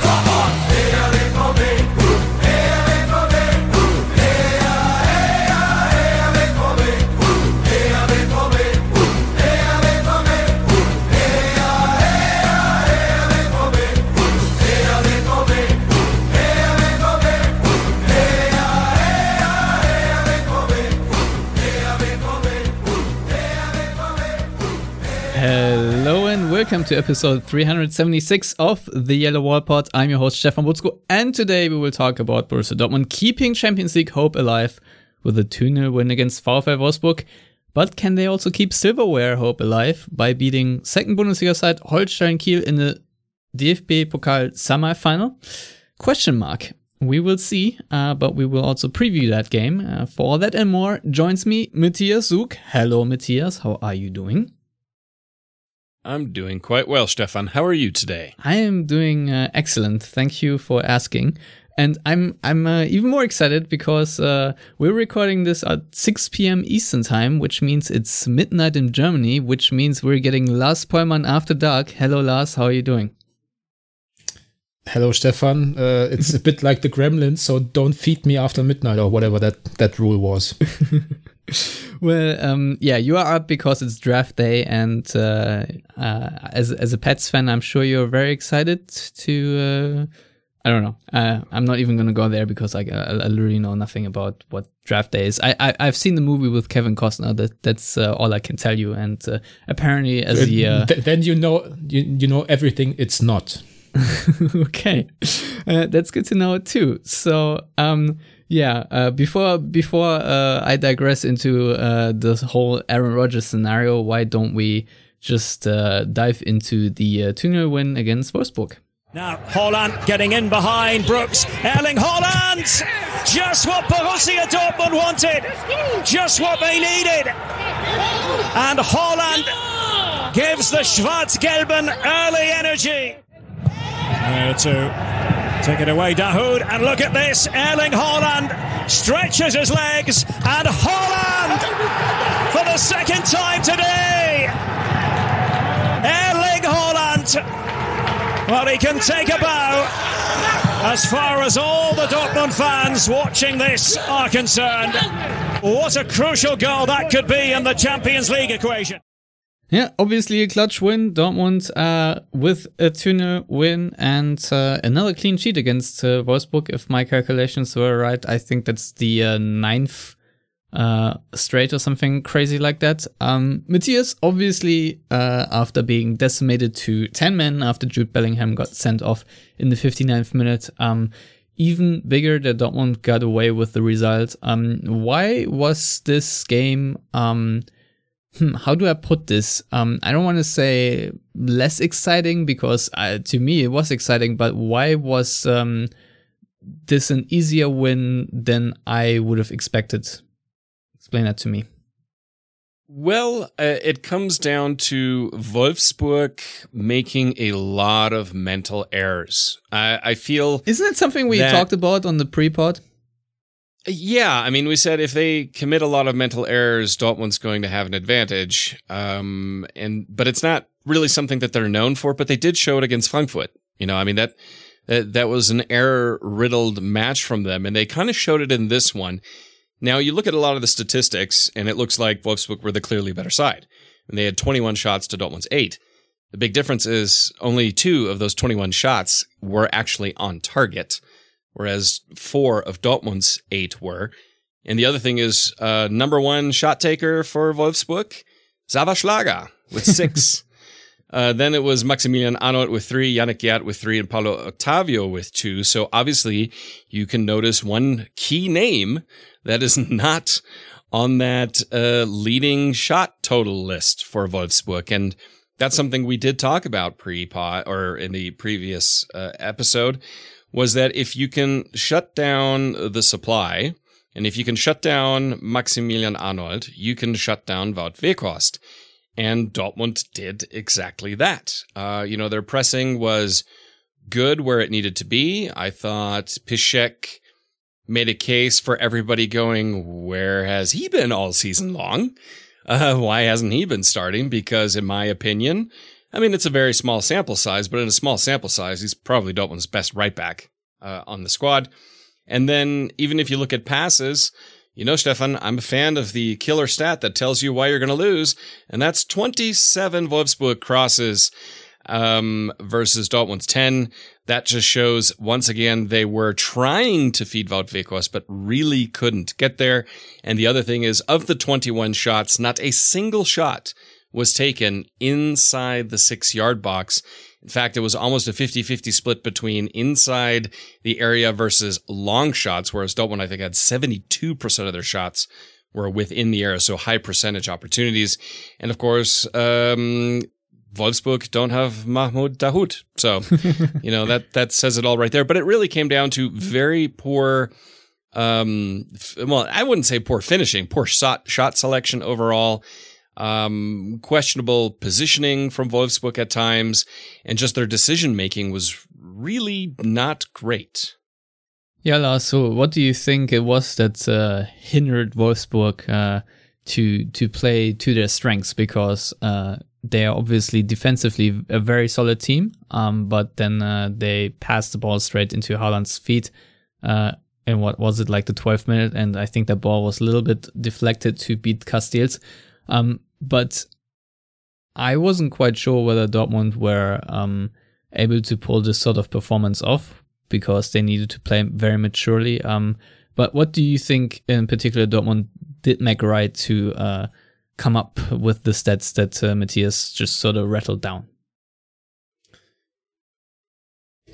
Come on, hear it for me. Hear it for me. Hear it for me. Hear it for me. Hear it for me. Hear it for me. Hear it for me. Hear it for me. Hear it for me. Hear it for me. Hear it for me. Welcome to episode 376 of the Yellow Wall Pod. I'm your host Stefan Butzko, and today we will talk about Borussia Dortmund keeping Champions League hope alive with a 2-0 win against VfL Wolfsburg. But can they also keep silverware hope alive by beating second Bundesliga side Holstein Kiel in the DFB-Pokal semi-final? Question mark. We will see, but we will also preview that game. For all that and more, joins me Matthias Zug. Hello Matthias, how are you doing? I'm doing quite well, Stefan. How are you today? I am doing excellent. Thank you for asking. And I'm even more excited because we're recording this at 6 p.m. Eastern time, which means it's midnight in Germany, which means we're getting Lars Polmann after dark. Hello, Lars. How are you doing? Hello, Stefan. It's a bit like the Gremlins, so don't feed me after midnight or whatever that rule was. Well, you are up because it's draft day, and as a Pats fan, I'm sure you're very excited to. I don't know. I'm not even going to go there because I literally know nothing about what draft day is. I've seen the movie with Kevin Costner. That's all I can tell you. And apparently, as the then you know everything. It's not. Okay, that's good to know too. So. Before I digress into the whole Aaron Rodgers scenario, why don't we just dive into the 2-0 win against Wolfsburg? Now Haaland getting in behind Brooks. Erling Haaland! Just what Borussia Dortmund wanted. Just what they needed. And Haaland gives the Schwarz-Gelben early energy. Take it away, Dahoud, and look at this. Erling Haaland stretches his legs, and Haaland, for the second time today, Erling Haaland, well, he can take a bow as far as all the Dortmund fans watching this are concerned. What a crucial goal that could be in the Champions League equation. Yeah, obviously a clutch win. Dortmund with a 2-0 win and another clean sheet against Wolfsburg. If my calculations were right, I think that's the ninth straight or something crazy like that. Matthias, obviously, after being decimated to 10 men after Jude Bellingham got sent off in the 59th minute, even bigger that Dortmund got away with the result. Why was this game... how do I put this? I don't want to say less exciting because to me it was exciting, but why was this an easier win than I would have expected? Explain that to me. Well, it comes down to Wolfsburg making a lot of mental errors. I feel... Isn't that something we talked about on the pre-pod? Yeah, I mean, we said if they commit a lot of mental errors, Dortmund's going to have an advantage. But it's not really something that they're known for, but they did show it against Frankfurt. You know, I mean, that was an error-riddled match from them, and they kind of showed it in this one. Now, you look at a lot of the statistics, and it looks like Wolfsburg were the clearly better side. And they had 21 shots to Dortmund's 8. The big difference is only 2 of those 21 shots were actually on target, whereas 4 of Dortmund's 8 were. And the other thing is number 1 shot taker for Wolfsburg, Savaschlager with 6. Then it was Maximilian Arnold with 3, Yannick Gerdt with 3, and Paulo Octavio with 2. So obviously you can notice one key name that is not on that leading shot total list for Wolfsburg. And that's something we did talk about in the previous episode. Was that if you can shut down the supply, and if you can shut down Maximilian Arnold, you can shut down Wout Weghorst. And Dortmund did exactly that. Their pressing was good where it needed to be. I thought Piszczek made a case for everybody going, where has he been all season long? Why hasn't he been starting? Because in my opinion, I mean, it's a very small sample size, but in a small sample size, he's probably Dortmund's best right back on the squad. And then even if you look at passes, you know, Stefan, I'm a fan of the killer stat that tells you why you're going to lose. And that's 27 Wolfsburg crosses versus Dortmund's 10. That just shows, once again, they were trying to feed Wout Weghorst, but really couldn't get there. And the other thing is, of the 21 shots, not a single shot was taken inside the 6-yard box. In fact, it was almost a 50-50 split between inside the area versus long shots, whereas Dortmund, I think, had 72% of their shots were within the area, so high percentage opportunities. And of course, Wolfsburg don't have Mahmoud Dahoud. So, you know, that says it all right there. But it really came down to very poor, well, I wouldn't say poor finishing, poor shot selection overall. Questionable positioning from Wolfsburg at times, and just their decision-making was really not great. Yeah, Lars, so what do you think it was that hindered Wolfsburg to play to their strengths? Because they are obviously defensively a very solid team, but then they passed the ball straight into Haaland's feet, and what was it, like the 12th minute? And I think that ball was a little bit deflected to beat Castells. But I wasn't quite sure whether Dortmund were able to pull this sort of performance off, because they needed to play very maturely. But what do you think in particular Dortmund did make right to come up with the stats that Matthias just sort of rattled down?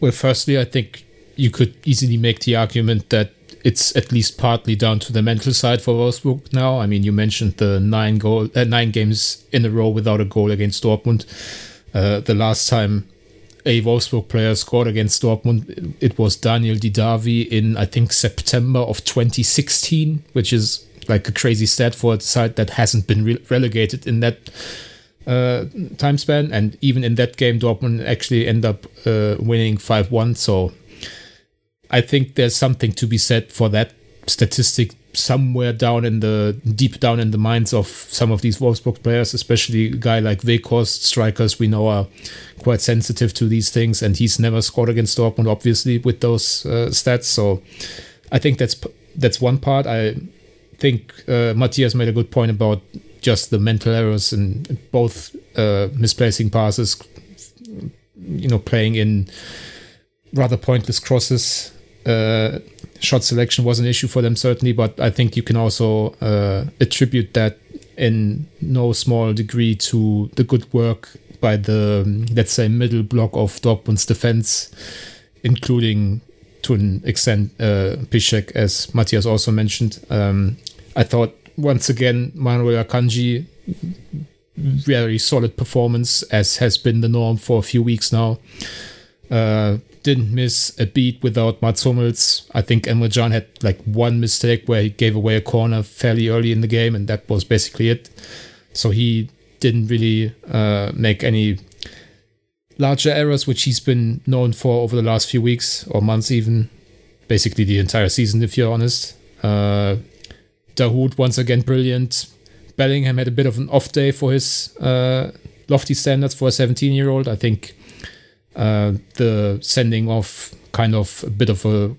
Well, firstly, I think you could easily make the argument that it's at least partly down to the mental side for Wolfsburg now. I mean, you mentioned the 9 games in a row without a goal against Dortmund. The last time a Wolfsburg player scored against Dortmund, it was Daniel Didavi in, I think, September of 2016, which is like a crazy stat for a side that hasn't been relegated in that time span. And even in that game, Dortmund actually ended up winning 5-1, so I think there's something to be said for that statistic somewhere deep down in the minds of some of these Wolfsburg players, especially a guy like Weghorst. Strikers we know are quite sensitive to these things, and he's never scored against Dortmund, obviously, with those stats. So I think that's one part. I think Matthias made a good point about just the mental errors and both misplacing passes, you know, playing in rather pointless crosses. Shot selection was an issue for them, certainly, but I think you can also attribute that in no small degree to the good work by the, let's say, middle block of Dortmund's defense, including, to an extent, Piszczek, as Matthias also mentioned. I thought, once again, Manuel Akanji, very solid performance, as has been the norm for a few weeks now. Didn't miss a beat without Mats Hummels. I think Emre Can had like one mistake where he gave away a corner fairly early in the game, and that was basically it. So he didn't really make any larger errors, which he's been known for over the last few weeks or months even. Basically the entire season, if you're honest. Dahoud, once again, brilliant. Bellingham had a bit of an off day for his lofty standards for a 17-year-old. I think the sending off, kind of a bit of a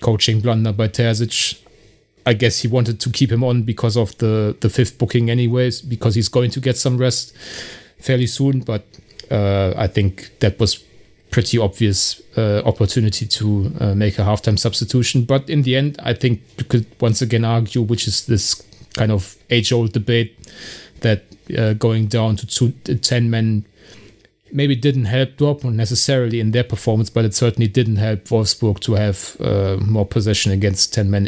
coaching blunder by Terzic. I guess he wanted to keep him on because of the 5th booking anyways, because he's going to get some rest fairly soon. But I think that was pretty obvious opportunity to make a halftime substitution. But in the end, I think you could once again argue, which is this kind of age-old debate, that going down to 10 men maybe didn't help Dortmund necessarily in their performance, but it certainly didn't help Wolfsburg to have more possession against 10 men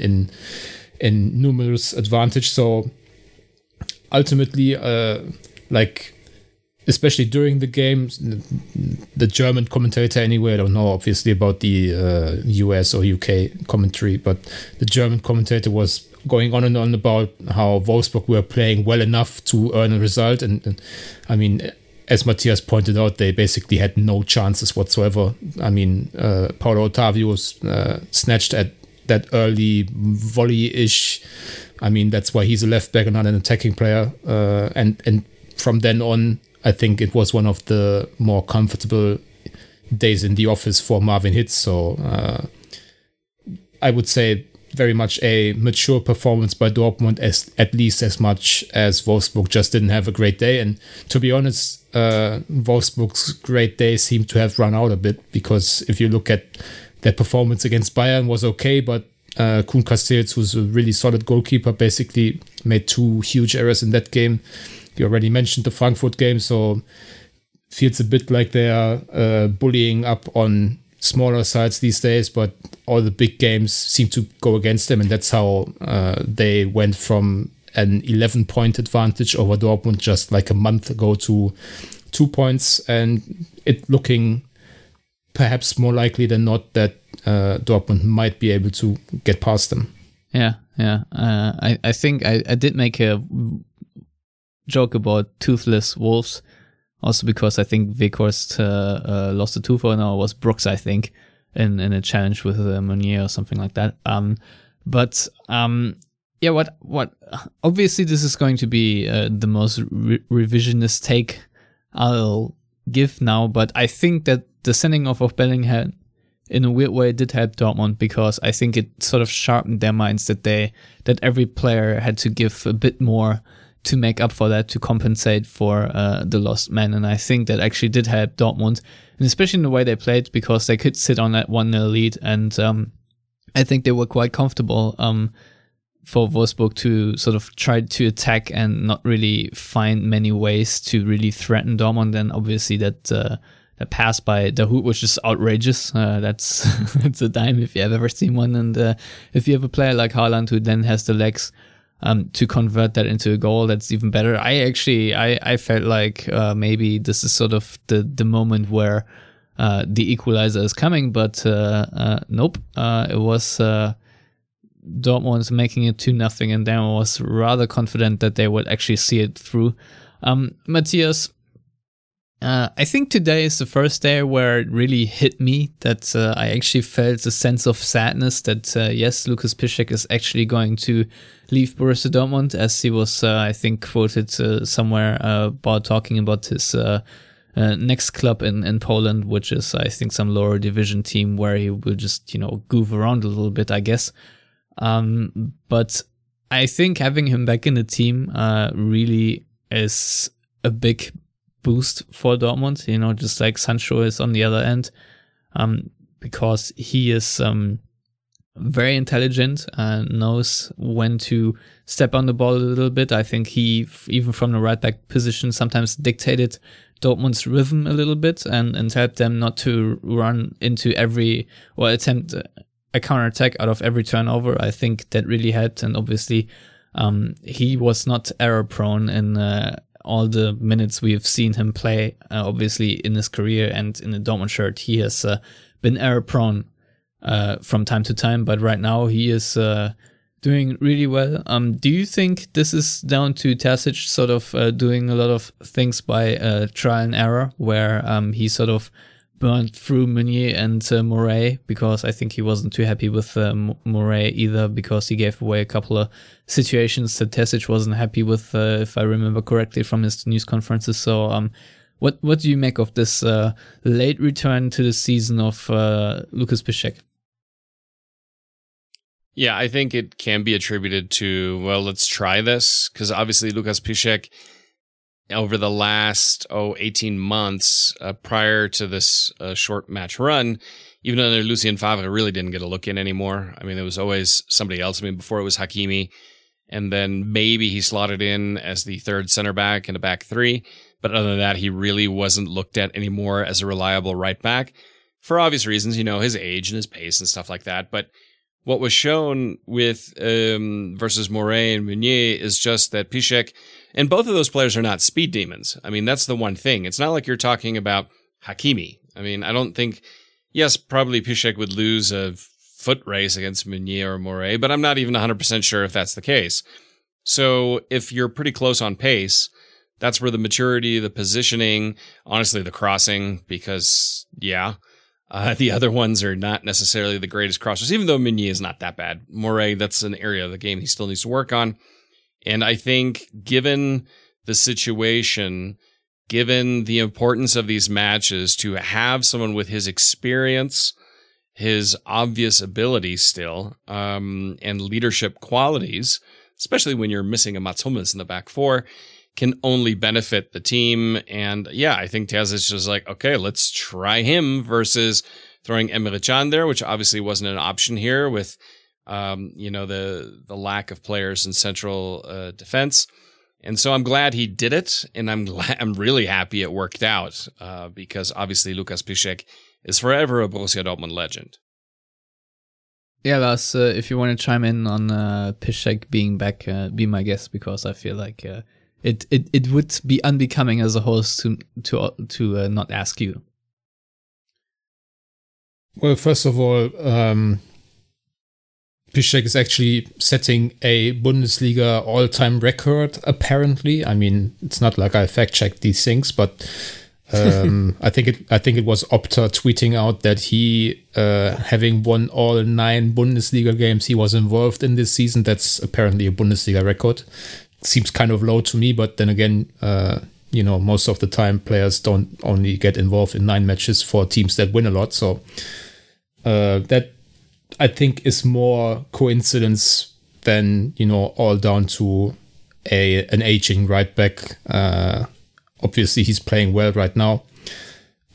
in numerous advantage. So ultimately, like, especially during the game, the German commentator anyway, I don't know obviously about the US or UK commentary, but the German commentator was going on and on about how Wolfsburg were playing well enough to earn a result. And I mean, as Matthias pointed out, they basically had no chances whatsoever. I mean, Paulo Otavio's snatched at that early volley-ish. I mean, that's why he's a left back and not an attacking player. And from then on, I think it was one of the more comfortable days in the office for Marvin Hitz. So I would say very much a mature performance by Dortmund, as at least as much as Wolfsburg just didn't have a great day. And to be honest, Wolfsburg's great day seemed to have run out a bit, because if you look at their performance against Bayern, was okay, but Kuhn Castells, who's a really solid goalkeeper, basically made two huge errors in that game. You already mentioned the Frankfurt game, so feels a bit like they are bullying up on smaller sides these days, but all the big games seem to go against them, and that's how they went from an 11-point advantage over Dortmund just like a month ago to 2 points, and it looking perhaps more likely than not that Dortmund might be able to get past them. Yeah. I think I did make a joke about toothless wolves, also because I think Weghorst lost a tooth, or no, it was Brooks, I think, in a challenge with Meunier or something like that. Yeah, what? Obviously, this is going to be the most revisionist take I'll give now, but I think that the sending off of Bellingham in a weird way did help Dortmund, because I think it sort of sharpened their minds that every player had to give a bit more to make up for that, to compensate for the lost man. And I think that actually did help Dortmund, and especially in the way they played, because they could sit on that 1-0 lead, and I think they were quite comfortable for Wolfsburg to sort of try to attack and not really find many ways to really threaten Dortmund. And obviously that pass by Dahoud, which is outrageous. That's it's a dime if you have ever seen one. And if you have a player like Haaland, who then has the legs to convert that into a goal, that's even better. I felt like maybe this is sort of the moment where the equalizer is coming, but nope. It was Dortmund making it 2-0, and then I was rather confident that they would actually see it through. Matthias, I think today is the first day where it really hit me that I actually felt a sense of sadness that, yes, Lukas Piszczek is actually going to leave Borussia Dortmund, as he was, I think, quoted somewhere about talking about his next club in Poland, which is, I think, some lower division team where he will just, goof around a little bit, I guess. But I think having him back in the team really is a big boost for Dortmund, just like Sancho is on the other end, because he is very intelligent and knows when to step on the ball a little bit. I think he, even from the right back position, sometimes dictated Dortmund's rhythm a little bit and helped them not to run into every, or attempt a counterattack out of every turnover. I think that really helped, and obviously he was not error prone in all the minutes we have seen him play, obviously in his career and in the Dortmund shirt. He has been error prone from time to time, but right now he is doing really well. Do you think this is down to Terzic sort of doing a lot of things by trial and error, where he sort of burned through Meunier and Moray, because I think he wasn't too happy with Moray either, because he gave away a couple of situations that Terzic wasn't happy with, if I remember correctly from his news conferences. So what do you make of this late return to the season of Lukas Piszczek? Yeah, I think it can be attributed to, well, let's try this, because obviously Lukas Piszczek, over the last 18 months prior to this short match run, even under Lucien Favre, really didn't get a look in anymore. I mean, there was always somebody else. I mean, before it was Hakimi, and then maybe he slotted in as the third center back in a back three. But other than that, he really wasn't looked at anymore as a reliable right back, for obvious reasons, his age and his pace and stuff like that. But what was shown with versus Moray and Meunier is just that Piszczek, and both of those players are not speed demons. I mean, that's the one thing. It's not like you're talking about Hakimi. I mean, I don't think, yes, probably Piszczek would lose a foot race against Meunier or Moray, but I'm not even 100% sure if that's the case. So if you're pretty close on pace, that's where the maturity, the positioning, honestly, the crossing, because, yeah, The other ones are not necessarily the greatest crossers, even though Meunier is not that bad. Moray, that's an area of the game he still needs to work on. And I think given the situation, given the importance of these matches, to have someone with his experience, his obvious ability still, and leadership qualities, especially when you're missing a Mats Hummels in the back four, can only benefit the team. And yeah, I think Terzic is like, okay, let's try him versus throwing Emre Can there, which obviously wasn't an option here with, the lack of players in central defense. And so I'm glad he did it. And I'm really happy it worked out because obviously Lukas Piszczek is forever a Borussia Dortmund legend. Yeah, Lars, if you want to chime in on Piszczek being back, be my guest, because I feel like it would be unbecoming as a host to not ask you. Well, first of all, Piszczek is actually setting a Bundesliga all-time record, apparently. I mean, it's not like I fact-checked these things, but I think it was Opta tweeting out that he, having won all 9 Bundesliga games he was involved in this season, that's apparently a Bundesliga record. Seems kind of low to me, but then again, most of the time players don't only get involved in 9 matches for teams that win a lot. So that, I think, is more coincidence than, all down to an aging right back. Obviously, he's playing well right now.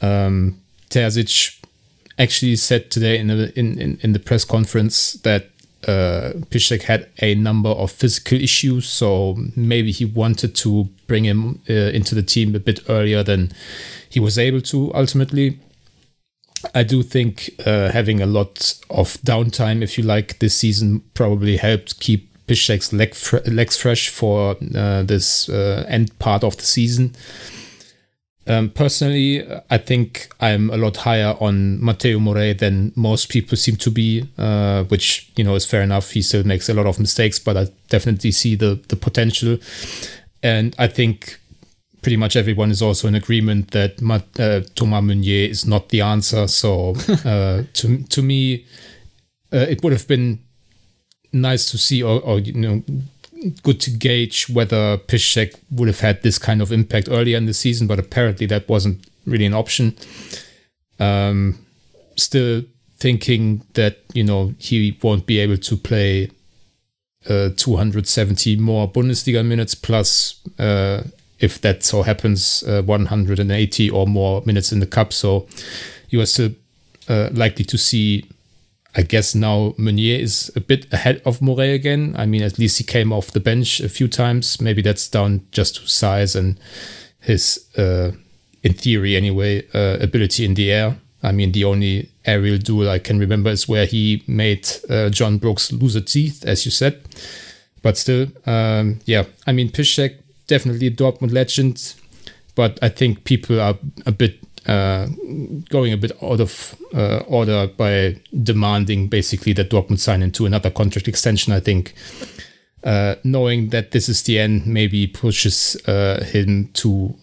Terzic actually said today in the press conference that Piszczek had a number of physical issues, so maybe he wanted to bring him into the team a bit earlier than he was able to ultimately. I do think having a lot of downtime, if you like, this season probably helped keep Piszczek's legs fresh for this end part of the season. Personally, I think I'm a lot higher on Matteo Morey than most people seem to be, which, is fair enough. He still makes a lot of mistakes, but I definitely see the potential. And I think pretty much everyone is also in agreement that Thomas Meunier is not the answer. So to me, it would have been nice to see or good to gauge whether Piszczek would have had this kind of impact earlier in the season, but apparently that wasn't really an option. Still thinking that, he won't be able to play 270 more Bundesliga minutes plus, if that so happens, 180 or more minutes in the cup. So you are still likely to see, I guess now Meunier is a bit ahead of Morey again. I mean, at least he came off the bench a few times. Maybe that's down just to size and his, in theory anyway, ability in the air. I mean, the only aerial duel I can remember is where he made John Brooks lose a teeth, as you said. But still, Piszczek, definitely Dortmund legend. But I think people are a bit going a bit out of order by demanding basically that Dortmund sign into another contract extension. I think knowing that this is the end maybe pushes him to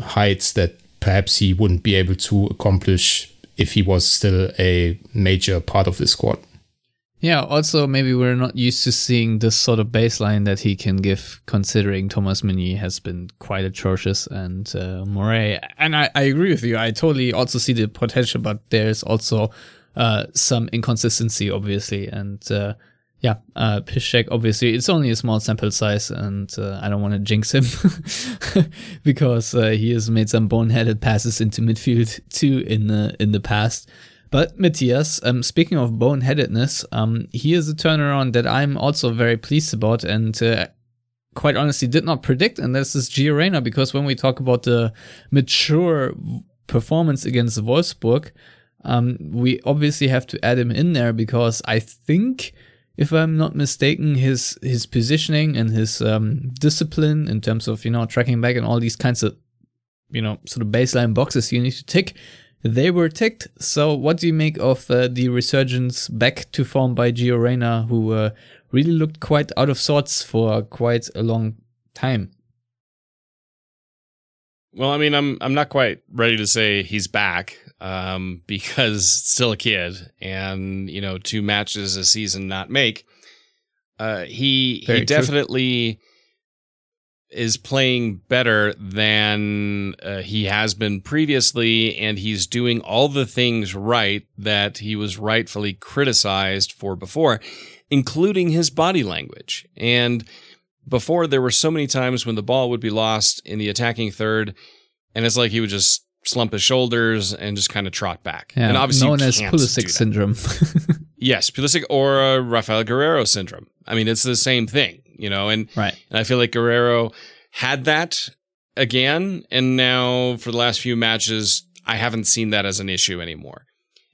heights that perhaps he wouldn't be able to accomplish if he was still a major part of the squad. Yeah, also maybe we're not used to seeing this sort of baseline that he can give, considering Thomas Meunier has been quite atrocious and Morey. And I agree with you. I totally also see the potential, but there's also some inconsistency, obviously. And Piszczek, obviously, it's only a small sample size, and I don't want to jinx him because he has made some boneheaded passes into midfield too in the past. But Matthias, speaking of boneheadedness, here is a turnaround that I'm also very pleased about and quite honestly did not predict, and this is Gio Reyna, because when we talk about the mature performance against Wolfsburg, we obviously have to add him in there, because I think, if I'm not mistaken, his positioning and his discipline in terms of, tracking back and all these kinds of, sort of baseline boxes you need to tick, they were ticked. So what do you make of the resurgence back to form by Gio Reyna, who really looked quite out of sorts for quite a long time? Well, I mean, I'm not quite ready to say he's back. because still a kid, and, you know, two matches a season not make. He definitely is playing better than he has been previously, and he's doing all the things right that he was rightfully criticized for before, including his body language. And before, there were so many times when the ball would be lost in the attacking third, and it's like he would just slump his shoulders and just kind of trot back. Yeah, and obviously known as Pulisic syndrome. Yes, Pulisic or Rafael Guerreiro syndrome. I mean, it's the same thing, you know, and, right. And I feel like Guerreiro had that again, and now for the last few matches, I haven't seen that as an issue anymore.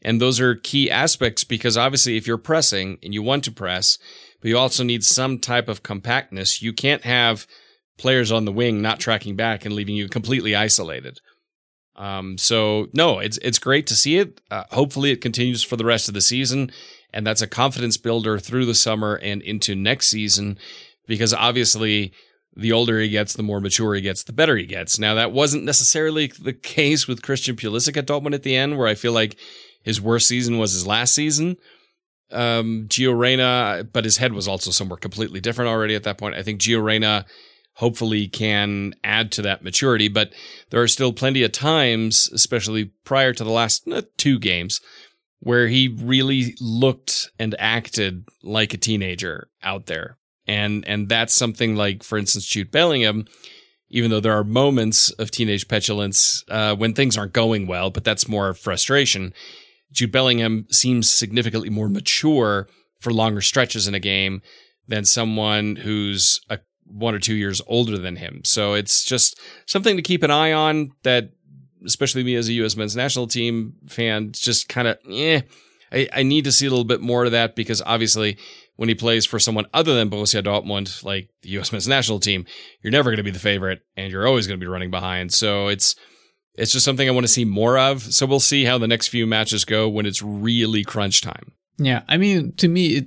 And those are key aspects, because obviously if you're pressing and you want to press, but you also need some type of compactness, you can't have players on the wing not tracking back and leaving you completely isolated. So, no, it's great to see it. Hopefully it continues for the rest of the season. And that's a confidence builder through the summer and into next season, because obviously the older he gets, the more mature he gets, the better he gets. Now, that wasn't necessarily the case with Christian Pulisic at Dortmund at the end, where I feel like his worst season was his last season. Gio Reyna, but his head was also somewhere completely different already at that point. I think Gio Reyna hopefully can add to that maturity, but there are still plenty of times, especially prior to the last two games, where he really looked and acted like a teenager out there. And that's something like, for instance, Jude Bellingham, even though there are moments of teenage petulance when things aren't going well, but that's more frustration. Jude Bellingham seems significantly more mature for longer stretches in a game than someone who's 1 or 2 years older than him. So it's just something to keep an eye on that, especially me as a U.S. men's national team fan, just kind of, I need to see a little bit more of that, because obviously when he plays for someone other than Borussia Dortmund, like the U.S. men's national team, you're never going to be the favorite and you're always going to be running behind. So it's just something I want to see more of. So we'll see how the next few matches go when it's really crunch time. Yeah, I mean, to me,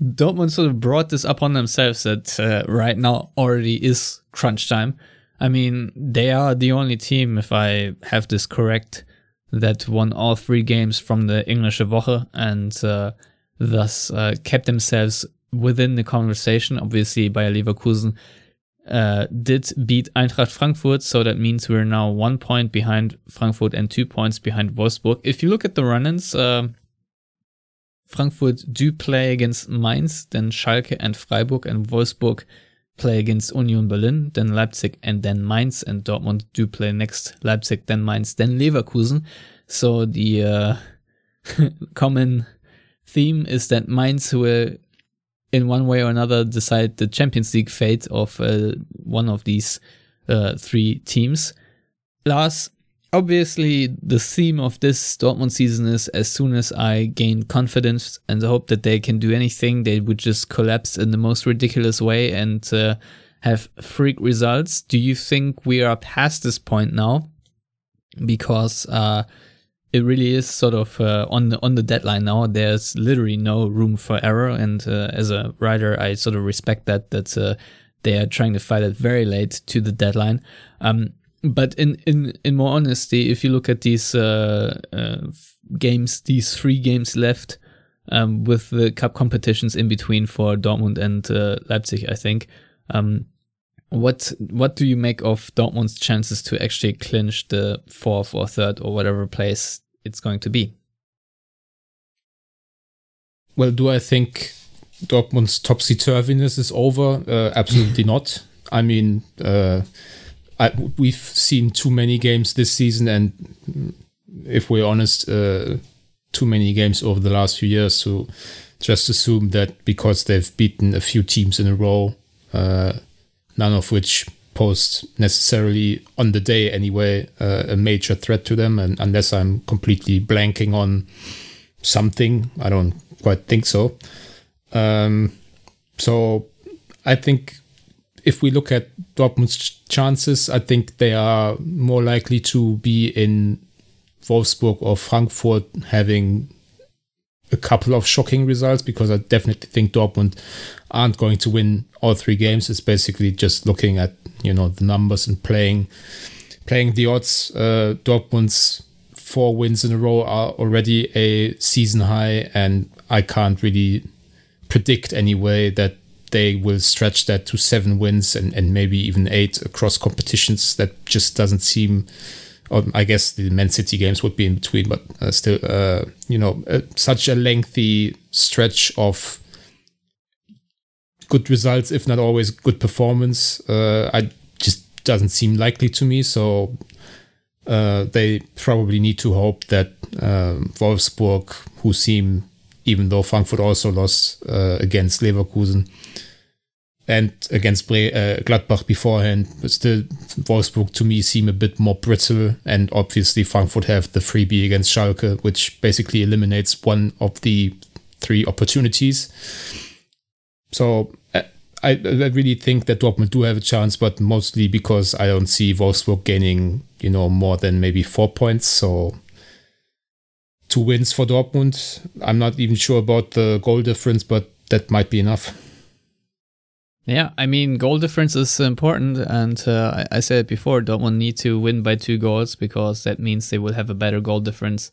Dortmund sort of brought this upon themselves that right now already is crunch time. I mean, they are the only team, if I have this correct, that won all three games from the English Woche and thus kept themselves within the conversation. Obviously, Bayer Leverkusen did beat Eintracht Frankfurt, so that means we're now 1 point behind Frankfurt and 2 points behind Wolfsburg. If you look at the run-ins... Frankfurt do play against Mainz, then Schalke and Freiburg, and Wolfsburg play against Union Berlin, then Leipzig, and then Mainz, and Dortmund do play next Leipzig, then Mainz, then Leverkusen. So the common theme is that Mainz will, in one way or another, decide the Champions League fate of one of these three teams. Lars, obviously, the theme of this Dortmund season is, as soon as I gain confidence and the hope that they can do anything, they would just collapse in the most ridiculous way and have freak results. Do you think we are past this point now? Because it really is sort of on the deadline now. There's literally no room for error. And as a writer, I sort of respect that they are trying to fight it very late to the deadline. But in more honesty, if you look at these games, these three games left with the cup competitions in between for Dortmund and Leipzig, I think, what do you make of Dortmund's chances to actually clinch the fourth or third or whatever place it's going to be? Well, do I think Dortmund's topsy-turviness is over? Absolutely not. I mean... we've seen too many games this season, and if we're honest, too many games over the last few years to just assume that because they've beaten a few teams in a row, none of which pose necessarily on the day anyway a major threat to them, and unless I'm completely blanking on something, I don't quite think so. So I think if we look at Dortmund's chances, I think they are more likely to be in Wolfsburg or Frankfurt having a couple of shocking results, because I definitely think Dortmund aren't going to win all three games. It's basically just looking at, the numbers and playing the odds. Dortmund's 4 wins in a row are already a season high, and I can't really predict anyway that they will stretch that to 7 wins and maybe even 8 across competitions. That just doesn't seem... I guess the Man City games would be in between, but still, such a lengthy stretch of good results, if not always good performance, I just doesn't seem likely to me. So they probably need to hope that Wolfsburg, who seem, even though Frankfurt also lost against Leverkusen and against Gladbach beforehand, but still Wolfsburg to me seem a bit more brittle, and obviously Frankfurt have the freebie against Schalke, which basically eliminates one of the 3 opportunities. So I really think that Dortmund do have a chance, but mostly because I don't see Wolfsburg gaining, more than maybe 4 points. So 2 wins for Dortmund. I'm not even sure about the goal difference, but that might be enough. Yeah, I mean, goal difference is important, and I said it before, Dortmund need to win by 2 goals, because that means they will have a better goal difference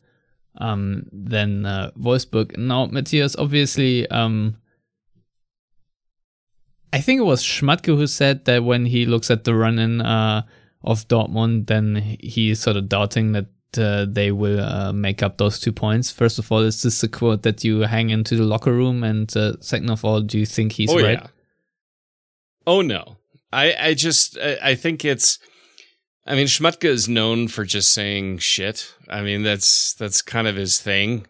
than Wolfsburg. Now, Matthias, obviously, I think it was Schmatke who said that when he looks at the run-in of Dortmund, then he's sort of doubting that they will make up those 2 points. First of all, is this a quote that you hang into the locker room? And second of all, do you think he's right? Yeah. Oh, no. I think it's... I mean, Schmatke is known for just saying shit. I mean, that's kind of his thing.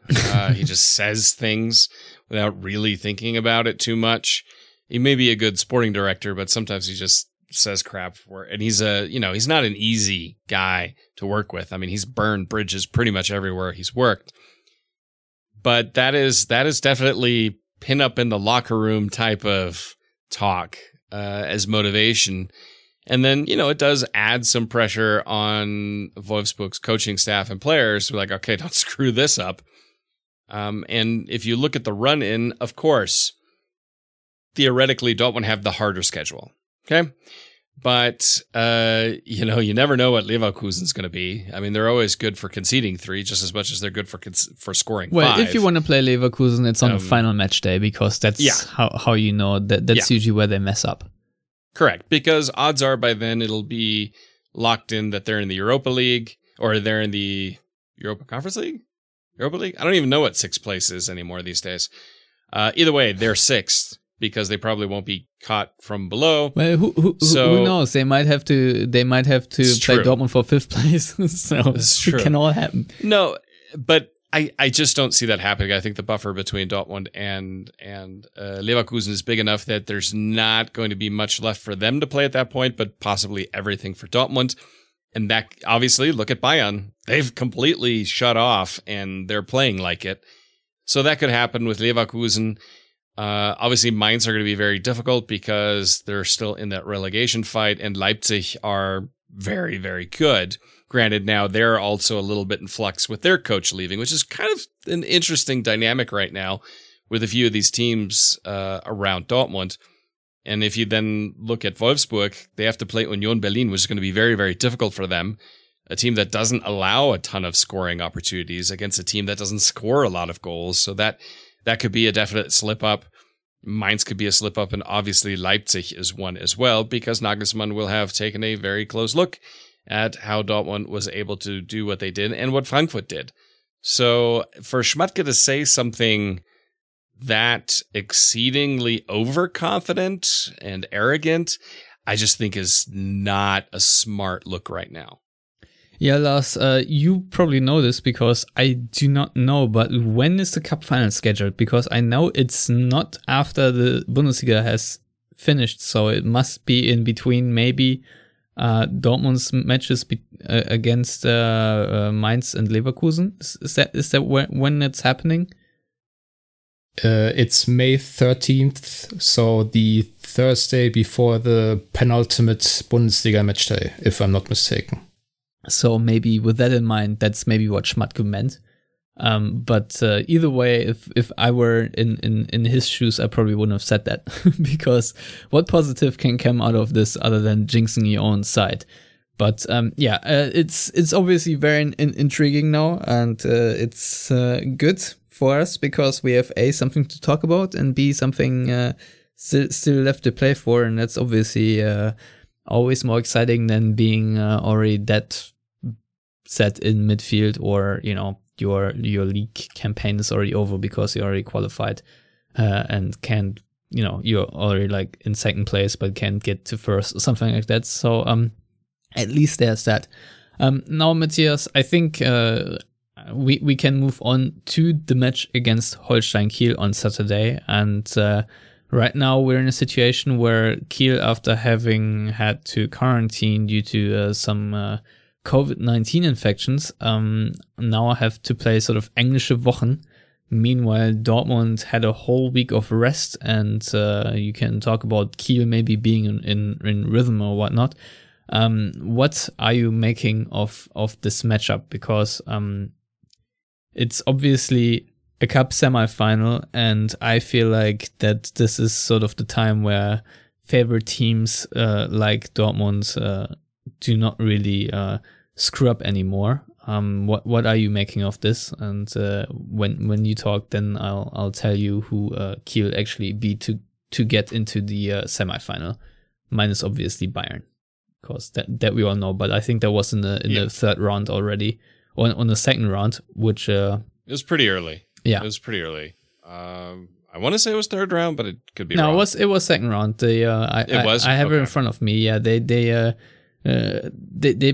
He just says things without really thinking about it too much. He may be a good sporting director, but sometimes he just says crap. And he's he's not an easy guy to work with. I mean, he's burned bridges pretty much everywhere he's worked. But that is definitely pin up in the locker room type of talk. As motivation. And then, it does add some pressure on Wolfsburg's coaching staff and players. We're like, okay, don't screw this up. And if you look at the run-in, of course, theoretically, Dortmund have the harder schedule. Okay. But, you never know what Leverkusen's going to be. I mean, they're always good for conceding 3 just as much as they're good for scoring 5. Well, if you want to play Leverkusen, it's on the final match day, because that's how you know that's usually where they mess up. Correct, because odds are by then it'll be locked in that they're in the Europa League, or they're in the Europa Conference League? Europa League? I don't even know what 6th place is anymore these days. Either way, they're 6th. Because they probably won't be caught from below. Well, who knows? They might have to play Dortmund for 5th place. So it can all happen. No, but I just don't see that happening. I think the buffer between Dortmund and Leverkusen is big enough that there's not going to be much left for them to play at that point, but possibly everything for Dortmund. And that, obviously, look at Bayern. They've completely shut off, and they're playing like it. So that could happen with Leverkusen. Obviously, Mainz are going to be very difficult because they're still in that relegation fight, and Leipzig are very, very good. Granted, now they're also a little bit in flux with their coach leaving, which is kind of an interesting dynamic right now with a few of these teams around Dortmund. And if you then look at Wolfsburg, they have to play Union Berlin, which is going to be very, very difficult for them. A team that doesn't allow a ton of scoring opportunities against a team that doesn't score a lot of goals. So that could be a definite slip-up. Mainz could be a slip-up, and obviously Leipzig is one as well, because Nagelsmann will have taken a very close look at how Dortmund was able to do what they did and what Frankfurt did. So for Schmatke to say something that exceedingly overconfident and arrogant, I just think is not a smart look right now. Yeah, Lars, you probably know this because I do not know, but when is the cup final scheduled? Because I know it's not after the Bundesliga has finished, so it must be in between maybe Dortmund's matches against Mainz and Leverkusen. Is that when it's happening? It's May 13th, so the Thursday before the penultimate Bundesliga match day, if I'm not mistaken. So maybe with that in mind, that's maybe what Schmatke meant. But either way, if I were in his shoes, I probably wouldn't have said that because what positive can come out of this other than jinxing your own side? But it's obviously very intriguing now, and it's good for us because we have A, something to talk about, and B, something still left to play for, and that's obviously always more exciting than being already that set in midfield, or you know your league campaign is already over because you already qualified and can't. You know, you're already like in second place, but can't get to first or something like that. So, at least there's that. Now, Matthias, I think, we can move on to the match against Holstein Kiel on Saturday. And, right now we're in a situation where Kiel, after having had to quarantine due to some, COVID-19 infections, now have to play sort of englische Wochen. Meanwhile, Dortmund had a whole week of rest, and you can talk about Kiel maybe being in rhythm or whatnot. What are you making of this matchup? Because it's obviously a cup semifinal, and I feel like that this is sort of the time where favorite teams like Dortmund do not really screw up anymore. What are you making of this? And when you talk, then I'll tell you who Kiel actually beat to get into the semifinal. Mine is obviously Bayern, because that we all know. But I think that was in the third round already, or on the second round, which it was pretty early. Yeah, it was pretty early. I want to say it was third round, but it could be wrong. It was second round. I have it in front of me. Yeah, they.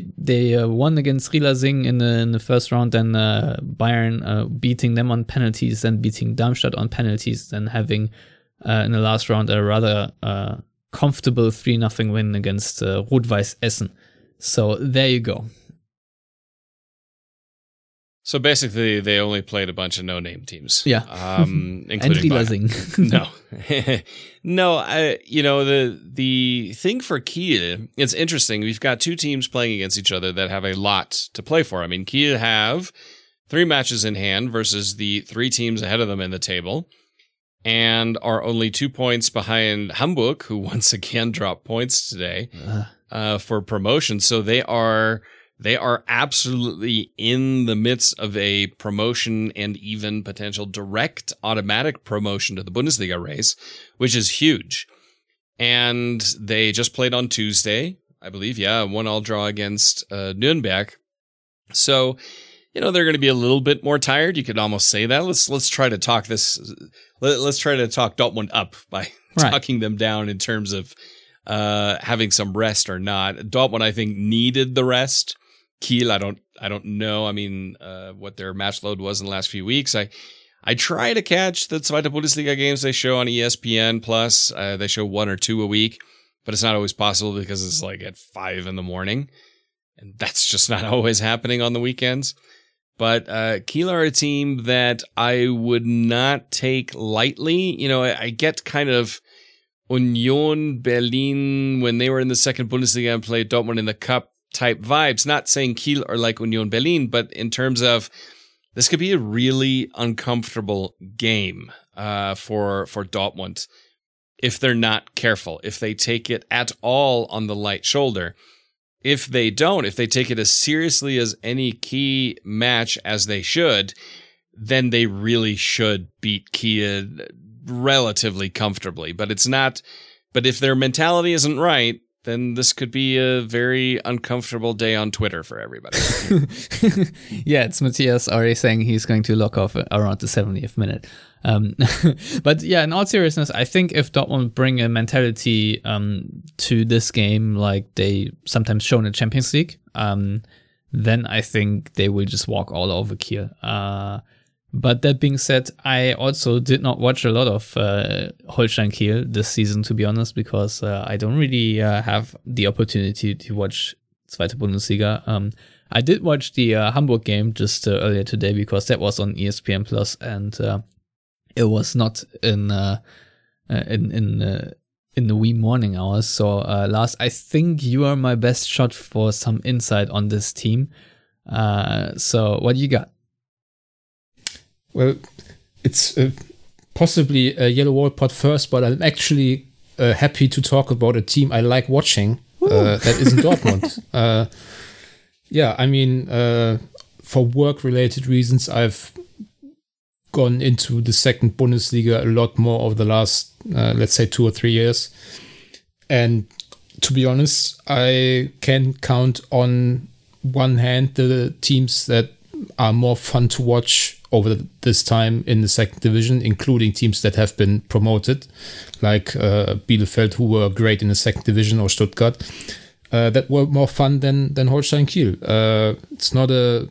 They won against Rilasing in the first round, then Bayern beating them on penalties, then beating Darmstadt on penalties, then having in the last round a rather comfortable 3-0 win against Rot-Weiß Essen. So there you go. So basically, they only played a bunch of no-name teams. Yeah, including Rilasing. The thing for Kiel, it's interesting. We've got two teams playing against each other that have a lot to play for. I mean, Kiel have three matches in hand versus the three teams ahead of them in the table, and are only 2 points behind Hamburg, who once again dropped points today for promotion. So they are. They are absolutely in the midst of a promotion and even potential direct automatic promotion to the Bundesliga race, which is huge. And they just played on Tuesday, I believe. Yeah, 1-1 draw against Nürnberg. So, you know, they're going to be a little bit more tired. You could almost say that. Let's try to talk this. Let's try to talk Dortmund up by talking them down in terms of having some rest or not. Dortmund, I think, needed the rest. Kiel, I don't know. I mean, what their match load was in the last few weeks. I try to catch the Zweite Bundesliga games they show on ESPN+. They show one or two a week, but it's not always possible because it's like at 5 a.m. and that's just not always happening on the weekends. But Kiel are a team that I would not take lightly. You know, I get kind of Union Berlin when they were in the second Bundesliga and played Dortmund in the cup type vibes. Not saying Kiel are like Union Berlin, but in terms of this could be a really uncomfortable game for Dortmund if they're not careful, if they take it at all on the light shoulder. If they don't, if they take it as seriously as any Kiel match as they should, then they really should beat Kiel relatively comfortably. But it's not. But if their mentality isn't right, then this could be a very uncomfortable day on Twitter for everybody. Yeah, it's Matthias already saying he's going to lock off around the 70th minute. But yeah, in all seriousness, I think if Dortmund bring a mentality to this game, like they sometimes show in the Champions League, then I think they will just walk all over Kiel. But that being said, I also did not watch a lot of Holstein Kiel this season, to be honest, because I don't really have the opportunity to watch Zweite Bundesliga. I did watch the Hamburg game just earlier today because that was on ESPN+, and it was not in the wee morning hours. So, Lars, I think you are my best shot for some insight on this team. So, what do you got? Well, it's possibly a Yellow Wall Pod first, but I'm actually happy to talk about a team I like watching that isn't Dortmund. For work-related reasons, I've gone into the second Bundesliga a lot more over the last, let's say, 2 or 3 years. And to be honest, I can count on one hand the teams that are more fun to watch over this time in the second division, including teams that have been promoted, like Bielefeld, who were great in the second division, or Stuttgart, that were more fun than Holstein Kiel. It's not a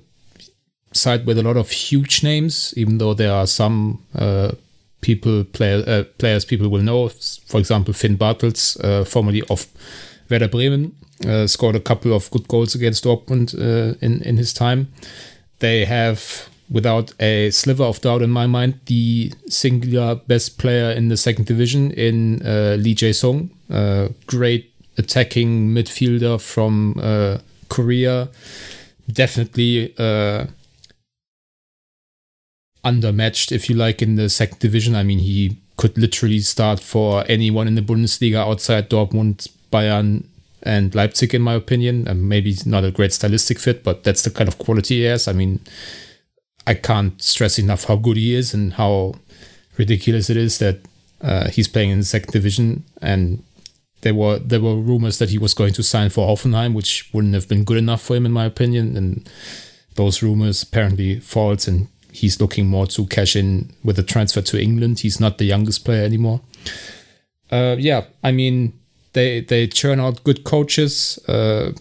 side with a lot of huge names, even though there are some players people will know. For example, Finn Bartels, formerly of Werder Bremen, scored a couple of good goals against Dortmund in his time. They have, without a sliver of doubt in my mind, the singular best player in the second division in Lee Jae-sung, great attacking midfielder from Korea. Definitely undermatched, if you like, in the second division. I mean, he could literally start for anyone in the Bundesliga outside Dortmund, Bayern, and Leipzig, in my opinion. And maybe it's not a great stylistic fit, but that's the kind of quality he has. I mean, I can't stress enough how good he is and how ridiculous it is that he's playing in the second division. And there were rumors that he was going to sign for Hoffenheim, which wouldn't have been good enough for him, in my opinion. And those rumors apparently false, and he's looking more to cash in with a transfer to England. He's not the youngest player anymore. They churn out good coaches.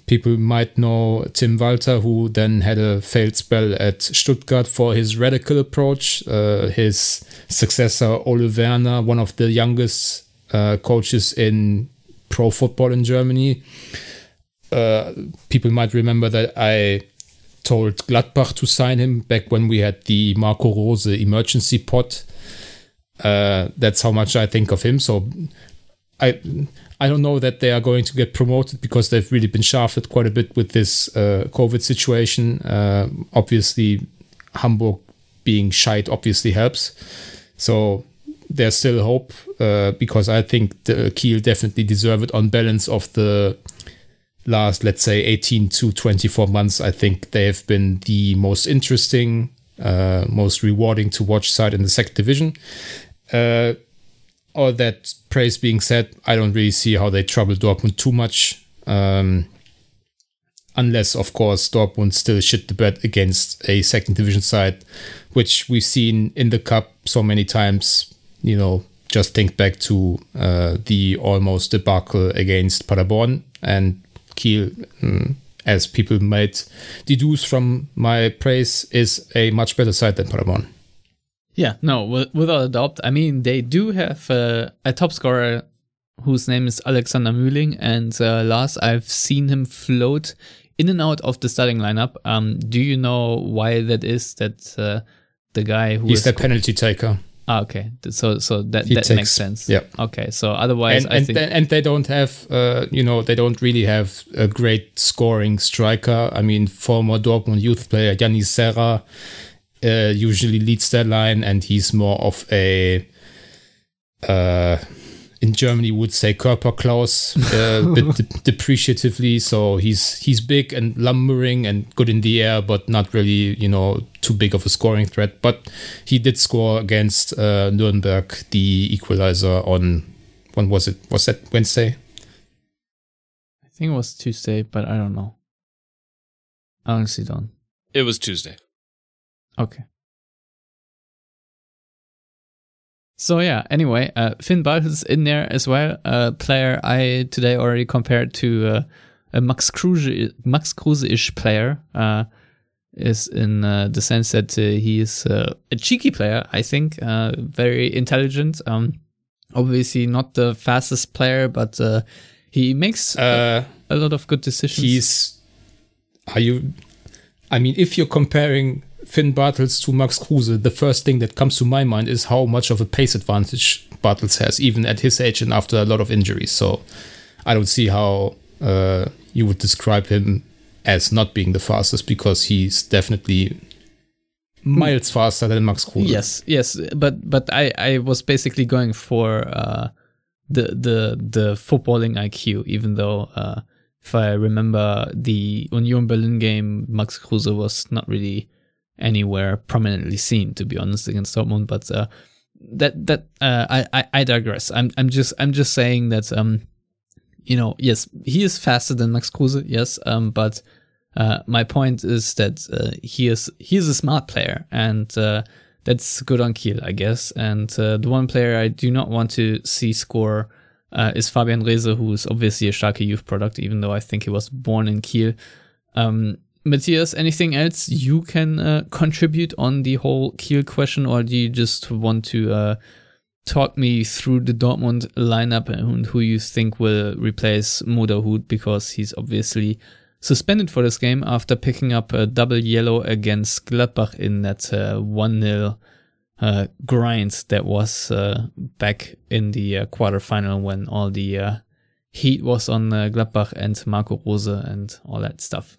People might know Tim Walter, who then had a failed spell at Stuttgart for his radical approach. His successor, Ole Werner, one of the youngest coaches in pro football in Germany. People might remember that I told Gladbach to sign him back when we had the Marco Rose emergency pot. That's how much I think of him. So I don't know that they are going to get promoted, because they've really been shafted quite a bit with this COVID situation. Obviously, Hamburg being shite obviously helps. So there's still hope, because I think Kiel definitely deserve it on balance of the last, let's say, 18 to 24 months. I think they have been the most interesting, most rewarding to watch side in the second division. All that praise being said, I don't really see how they trouble Dortmund too much. Unless, of course, Dortmund still shit the bed against a second division side, which we've seen in the cup so many times. You know, just think back to the almost debacle against Paderborn and Kiel. As people might deduce from my praise, is a much better side than Paderborn. Yeah, no, without a doubt. I mean, they do have a top scorer whose name is Alexander Mühling, and Lars, I've seen him float in and out of the starting lineup. Do you know why that is? That the guy who he's the penalty taker. Ah, okay, so that makes sense. Yeah. Okay, so otherwise, I think they don't have, they don't really have a great scoring striker. I mean, former Dortmund youth player Yannis Serra usually leads that line, and he's more of a, in Germany would say Körperklaus, bit depreciatively. So he's big and lumbering and good in the air, but not really, too big of a scoring threat. But he did score against Nuremberg, the equalizer on, when was it? Was that Wednesday? I think it was Tuesday, but I don't know. I honestly don't. It was Tuesday. Okay. So yeah, anyway, Finn Bartels in there as well. A player I today already compared to a Max Kruse-ish player, is in the sense that he is a cheeky player, I think. Very intelligent. Obviously not the fastest player, but he makes a lot of good decisions. If you're comparing Finn Bartels to Max Kruse, the first thing that comes to my mind is how much of a pace advantage Bartels has, even at his age and after a lot of injuries. So I don't see how you would describe him as not being the fastest, because he's definitely miles faster than Max Kruse. Yes. But I was basically going for the footballing IQ, even though if I remember the Union Berlin game, Max Kruse was not really anywhere prominently seen, to be honest, against Dortmund. But I digress. I'm just saying that yes, he is faster than Max Kruse, yes, but my point is that he is a smart player, and that's good on Kiel, I guess. And the one player I do not want to see score is Fabian Reese, who is obviously a Schalke youth product, even though I think he was born in Kiel. Matthias, anything else you can contribute on the whole Kiel question, or do you just want to talk me through the Dortmund lineup and who you think will replace Dahoud, because he's obviously suspended for this game after picking up a double yellow against Gladbach in that 1-0 grind that was back in the quarterfinal, when all the heat was on Gladbach and Marco Rose and all that stuff.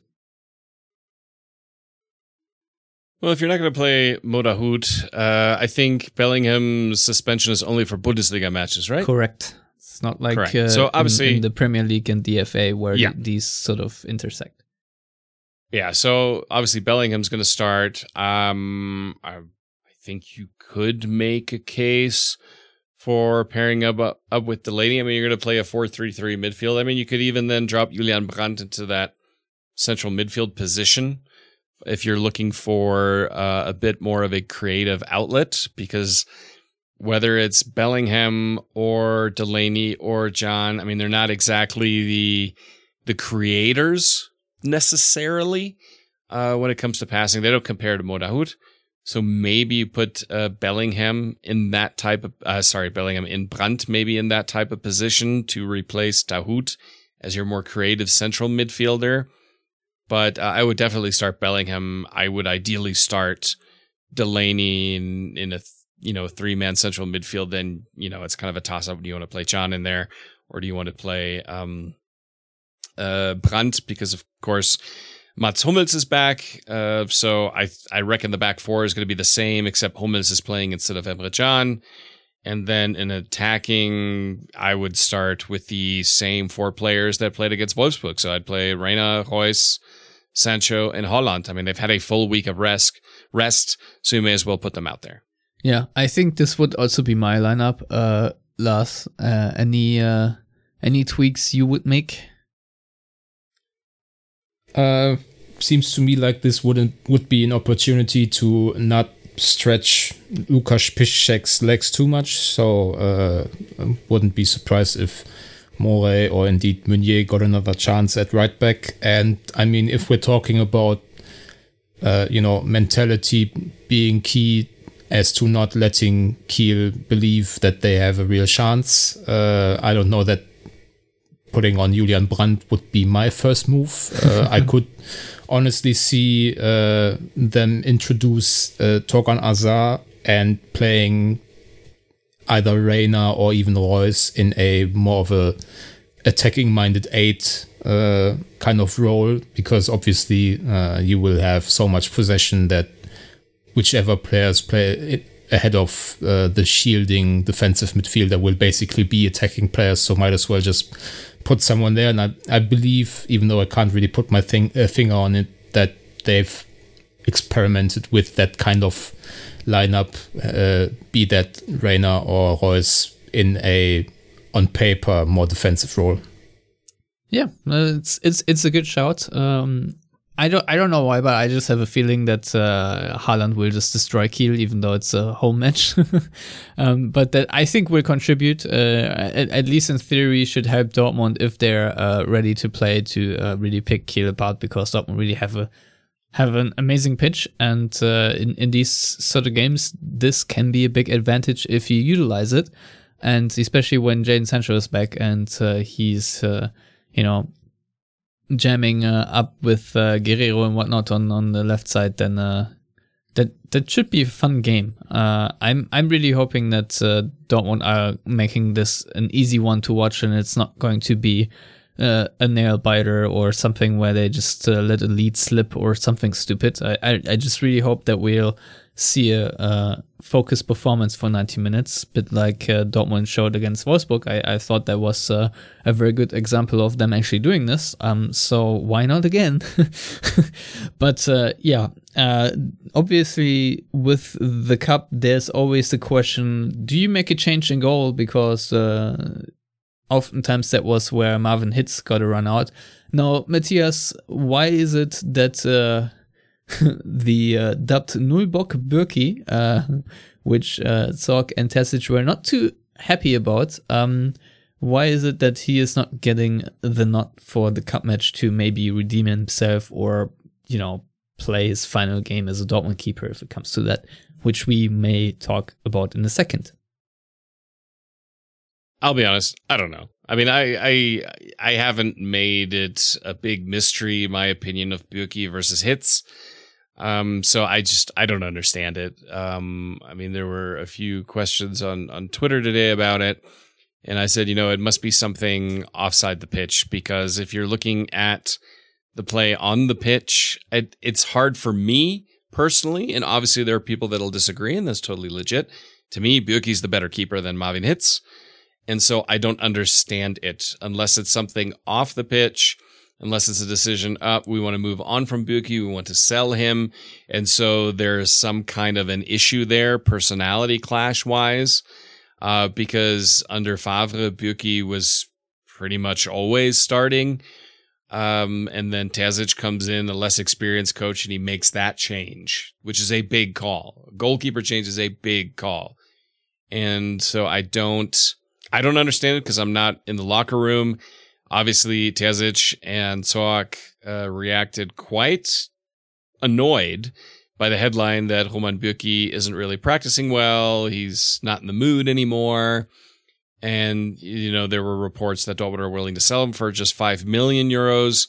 Well, if you're not going to play Dahoud, I think Bellingham's suspension is only for Bundesliga matches, right? Correct. It's not like so obviously, in the Premier League and DFA where these sort of intersect. Yeah, so obviously Bellingham's going to start. I think you could make a case for pairing up with Delaney. I mean, you're going to play a 4-3-3 midfield. I mean, you could even then drop Julian Brandt into that central midfield position if you're looking for a bit more of a creative outlet, because whether it's Bellingham or Delaney or John, I mean, they're not exactly the creators necessarily when it comes to passing. They don't compare to Dahoud. So maybe you put Bellingham in Brandt, maybe in that type of position to replace Dahoud as your more creative central midfielder. But I would definitely start Bellingham. I would ideally start Delaney in a three-man central midfield, then, it's kind of a toss-up. Do you want to play John in there, or do you want to play Brandt? Because, of course, Mats Hummels is back, so I reckon the back four is going to be the same, except Hummels is playing instead of Emre Can. And then in attacking, I would start with the same four players that played against Wolfsburg. So I'd play Reyna, Reus, Sancho, and Haaland. I mean, they've had a full week of rest, so you may as well put them out there. Yeah, I think this would also be my lineup. Lars, any tweaks you would make? Seems to me like this would be an opportunity to not stretch Lukasz Piszczek's legs too much. So I wouldn't be surprised if Morey or indeed Meunier got another chance at right back. And I mean, if we're talking about mentality being key, as to not letting Kiel believe that they have a real chance. I don't know that putting on Julian Brandt would be my first move. I could honestly see them introduce Torgan Hazard and playing either Reyna or even Reus in a more of a attacking-minded eight kind of role, because obviously you will have so much possession that whichever players play ahead of the shielding defensive midfielder will basically be attacking players, so might as well just put someone there. And I believe, even though I can't really put my finger on it, that they've experimented with that kind of lineup, be that Reyna or Reus in a, on paper, more defensive role. Yeah, it's a good shout. I don't know why, but I just have a feeling that Haaland will just destroy Kiel, even though it's a home match. But that, I think, will contribute, at least in theory, should help Dortmund if they're ready to play, to really pick Kiel apart, because Dortmund really have an amazing pitch, and in these sort of games, this can be a big advantage if you utilize it, and especially when Jaden Sancho is back and he's jamming up with Guerreiro and whatnot on the left side, then that should be a fun game. I'm really hoping that Dortmund are making this an easy one to watch, and it's not going to be a nail biter or something where they just let a lead slip or something stupid. I just really hope that we'll see a focused performance for 90 minutes, a bit like Dortmund showed against Wolfsburg. I thought that was a very good example of them actually doing this. So why not again? But obviously with the cup, there's always the question, do you make a change in goal? Because oftentimes that was where Marvin Hitz got a run out. Now, Matthias, why is it that the dubbed Nullbock Bürki, which Zorc and Terzic were not too happy about, why is it that he is not getting the nod for the cup match to maybe redeem himself or, you know, play his final game as a Dortmund keeper if it comes to that, which we may talk about in a second? I'll be honest, I don't know. I mean, I haven't made it a big mystery, my opinion of Bürki versus Hitz. So I don't understand it. I mean, there were a few questions on Twitter today about it. And I said, you know, it must be something offside the pitch, because if you're looking at the play on the pitch, it's hard for me personally. And obviously there are people that'll disagree, and that's totally legit. To me, Bürki's the better keeper than Marvin Hitz. And so I don't understand it, unless it's something off the pitch, unless it's a decision up. We want to move on from Bürki. We want to sell him. And so there's some kind of an issue there, personality clash wise, because under Favre, Bürki was pretty much always starting. And then Terzic comes in, a less experienced coach, and he makes that change, which is a big call. Goalkeeper change is a big call. And so I don't understand it, because I'm not in the locker room. Obviously, Terzic and Zorc reacted quite annoyed by the headline that Roman Bürki isn't really practicing well. He's not in the mood anymore. And, you know, there were reports that Dortmund are willing to sell him for just 5 million euros.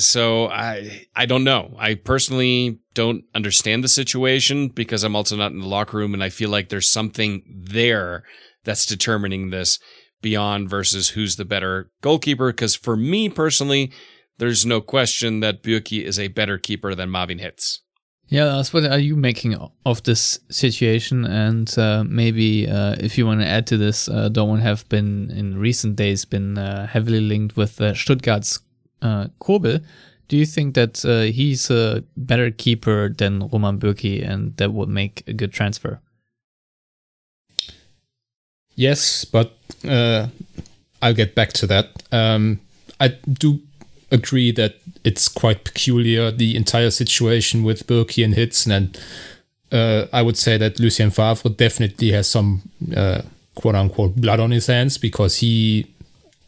So I don't know. I personally don't understand the situation, because I'm also not in the locker room, and I feel like there's something there that's determining this beyond versus who's the better goalkeeper. Because for me personally, there's no question that Bürki is a better keeper than Marvin Hitz. Yeah, that's what are you making of this situation? And maybe if you want to add to this, Dortmund have been in recent days heavily linked with Stuttgart's Kobel. Do you think that he's a better keeper than Roman Bürki, and that would make a good transfer? Yes, but I'll get back to that. I do agree that it's quite peculiar, the entire situation with Bürki and Hitz, and I would say that Lucien Favre definitely has some quote-unquote blood on his hands, because he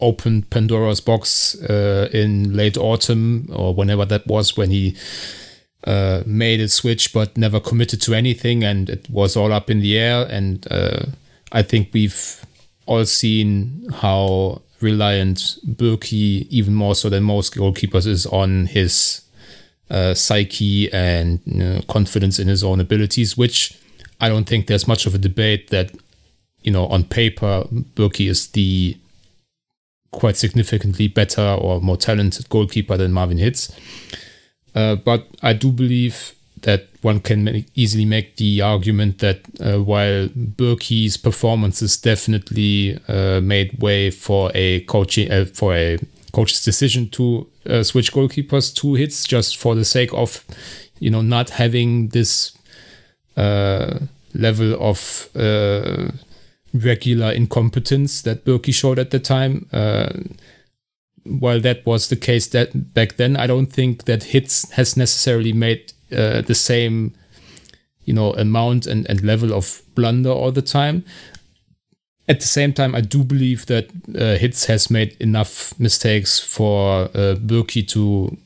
opened Pandora's box in late autumn, or whenever that was, when he made a switch but never committed to anything, and it was all up in the air. And I think we've all seen how reliant Bürki, even more so than most goalkeepers, is on his psyche and confidence in his own abilities, which I don't think there's much of a debate that, you know, on paper, Bürki is the quite significantly better or more talented goalkeeper than Marvin Hitz. But I do believe that one can easily make the argument that while Bürki's performances definitely made way for a coach's decision to switch goalkeepers to Hitz, just for the sake of, you know, not having this level of regular incompetence that Bürki showed at the time. While that was the case back then, I don't think that Hitz has necessarily made the same, you know, amount and level of blunder all the time. At the same time, I do believe that Hitz has made enough mistakes for Bürki to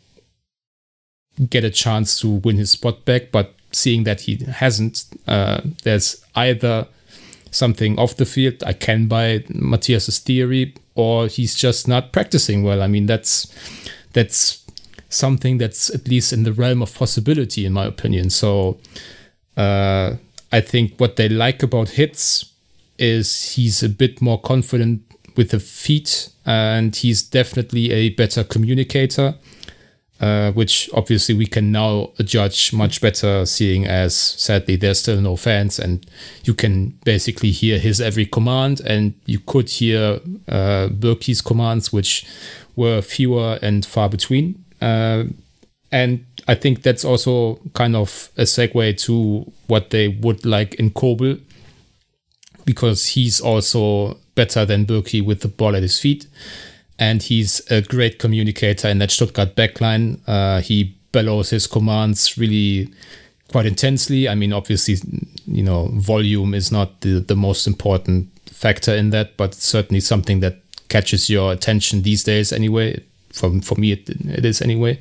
get a chance to win his spot back. But seeing that he hasn't, there's either something off the field, I can buy Matthias's theory, or he's just not practicing well. I mean, that's something that's at least in the realm of possibility, in my opinion. So I think what they like about Hitz is he's a bit more confident with the feet, and he's definitely a better communicator, which obviously we can now judge much better, seeing as sadly there's still no fans, and you can basically hear his every command, and you could hear Bürki's commands, which were fewer and far between. And I think that's also kind of a segue to what they would like in Kobel, because he's also better than Bürki with the ball at his feet. And he's a great communicator in that Stuttgart backline. He bellows his commands really quite intensely. I mean, obviously, you know, volume is not the most important factor in that, but certainly something that catches your attention these days anyway. For me, it is anyway.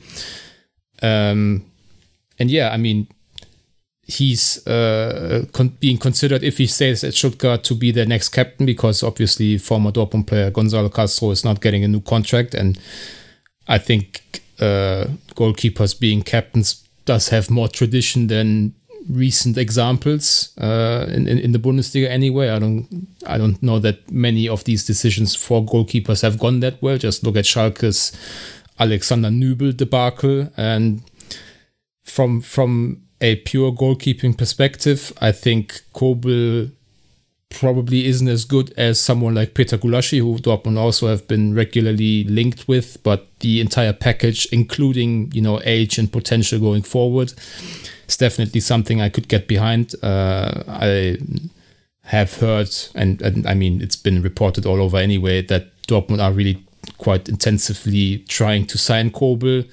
And yeah, I mean, he's being considered, if he stays at Stuttgart, to be their next captain, because obviously former Dortmund player Gonzalo Castro is not getting a new contract, and I think goalkeepers being captains does have more tradition than recent examples in the Bundesliga anyway. I don't know that many of these decisions for goalkeepers have gone that well. Just look at Schalke's Alexander Nübel debacle, and from a pure goalkeeping perspective, I think Kobel probably isn't as good as someone like Peter Gulaschi, who Dortmund also have been regularly linked with, but the entire package, including, you know, age and potential going forward, is definitely something I could get behind. I have heard, and I mean, it's been reported all over anyway, that Dortmund are really quite intensively trying to sign Kobel,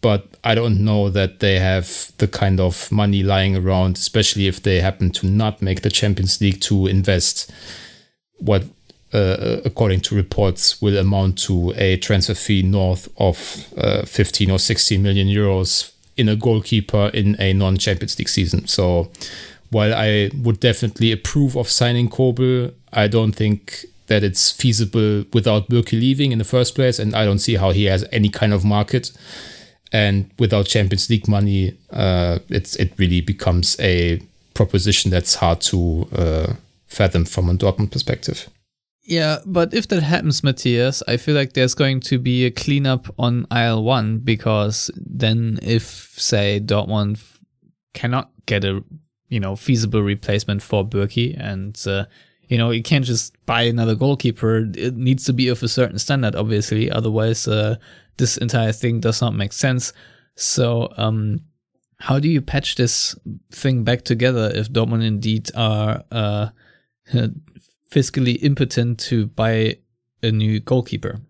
but I don't know that they have the kind of money lying around, especially if they happen to not make the Champions League, to invest what, according to reports, will amount to a transfer fee north of 15 or 16 million euros in a goalkeeper in a non-Champions League season. So while I would definitely approve of signing Kobel, I don't think that it's feasible without Bürki leaving in the first place, and I don't see how he has any kind of market. And without Champions League money, it really becomes a proposition that's hard to fathom from a Dortmund perspective. Yeah, but if that happens, Matthias, I feel like there's going to be a cleanup on aisle one, because then if, say, Dortmund cannot get a, you know, feasible replacement for Bürki, and you know, you can't just buy another goalkeeper. It needs to be of a certain standard, obviously. Otherwise, this entire thing does not make sense. So how do you patch this thing back together if Dortmund indeed are fiscally impotent to buy a new goalkeeper?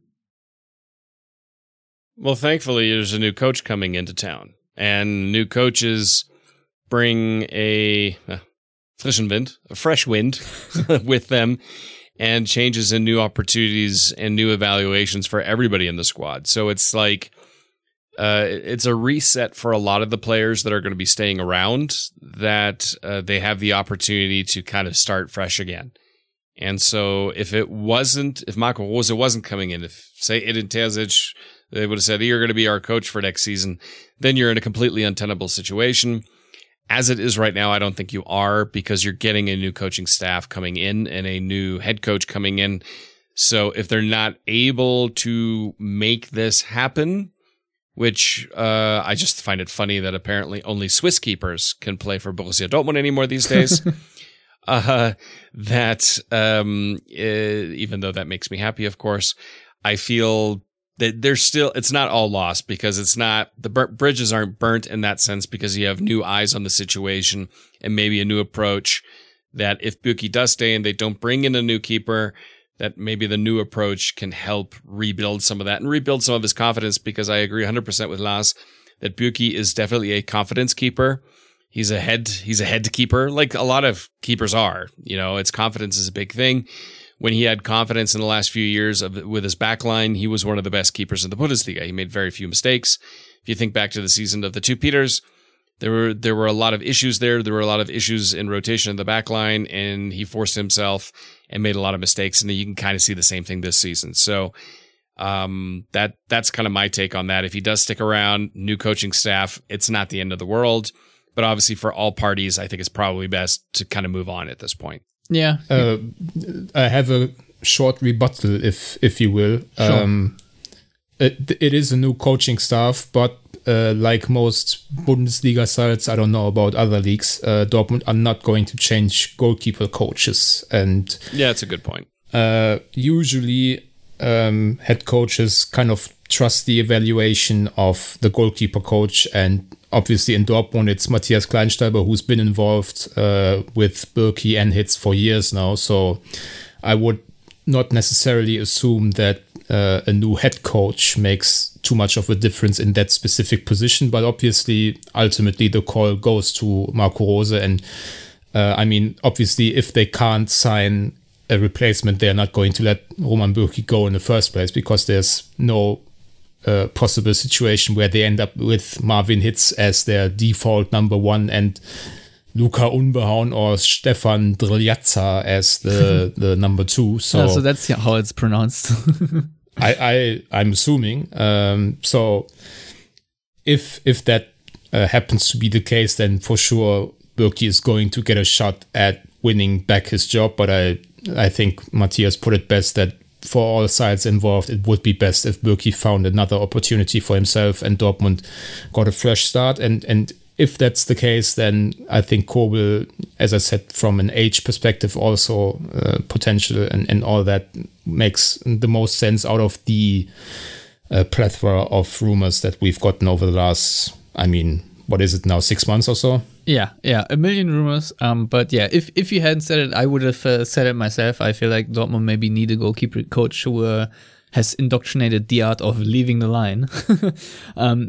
Well, thankfully, there's a new coach coming into town. And new coaches bring a fresh wind with them, and changes and new opportunities and new evaluations for everybody in the squad. So it's like, it's a reset for a lot of the players that are going to be staying around, that they have the opportunity to kind of start fresh again. And so if Marco Rose wasn't coming in, if, say, Edin Terzic, they would have said, you're going to be our coach for next season, then you're in a completely untenable situation. As it is right now, I don't think you are, because you're getting a new coaching staff coming in and a new head coach coming in. So if they're not able to make this happen, which I just find it funny that apparently only Swiss keepers can play for Borussia Dortmund anymore these days, even though that makes me happy, of course, I feel that there's still, it's not all lost, because it's not, the bridges aren't burnt in that sense, because you have new eyes on the situation and maybe a new approach, that if Bürki does stay and they don't bring in a new keeper, that maybe the new approach can help rebuild some of that and rebuild some of his confidence, because I agree 100% with Lars that Bürki is definitely a confidence keeper. He's a head keeper, like a lot of keepers are, you know, it's, confidence is a big thing. When he had confidence in the last few years with his back line, he was one of the best keepers in the Bundesliga. He made very few mistakes. If you think back to the season of the two Peters, there were a lot of issues there. There were a lot of issues in rotation in the back line, and he forced himself and made a lot of mistakes. And you can kind of see the same thing this season. So that's kind of my take on that. If he does stick around, new coaching staff, it's not the end of the world. But obviously for all parties, I think it's probably best to kind of move on at this point. Yeah. I have a short rebuttal, if you will. Sure. It is a new coaching staff, but like most Bundesliga sides, I don't know about other leagues, Dortmund are not going to change goalkeeper coaches. And yeah, that's a good point. Usually, head coaches kind of trust the evaluation of the goalkeeper coach, and obviously in Dortmund it's Matthias Kleinsteiber, who's been involved with Bürki and Hitz for years now, so I would not necessarily assume that a new head coach makes too much of a difference in that specific position, but obviously ultimately the call goes to Marco Rose, and I mean, obviously if they can't sign a replacement, they're not going to let Roman Bürki go in the first place, because there's no possible situation where they end up with Marvin Hitz as their default number one and Luca Unbehauen or Stefan Driljatza as the number two. So that's how it's pronounced. I'm assuming. So if that happens to be the case, then for sure Bürki is going to get a shot at winning back his job, but I think Matthias put it best that for all sides involved, it would be best if Bürki found another opportunity for himself and Dortmund got a fresh start. And if that's the case, then I think Kobel, as I said, from an age perspective also, potential and all that, makes the most sense out of the plethora of rumors that we've gotten over the last, I mean, what is it now, 6 months or so? Yeah, a million rumors. But yeah, if you hadn't said it, I would have said it myself. I feel like Dortmund maybe need a goalkeeper coach who has indoctrinated the art of leaving the line. I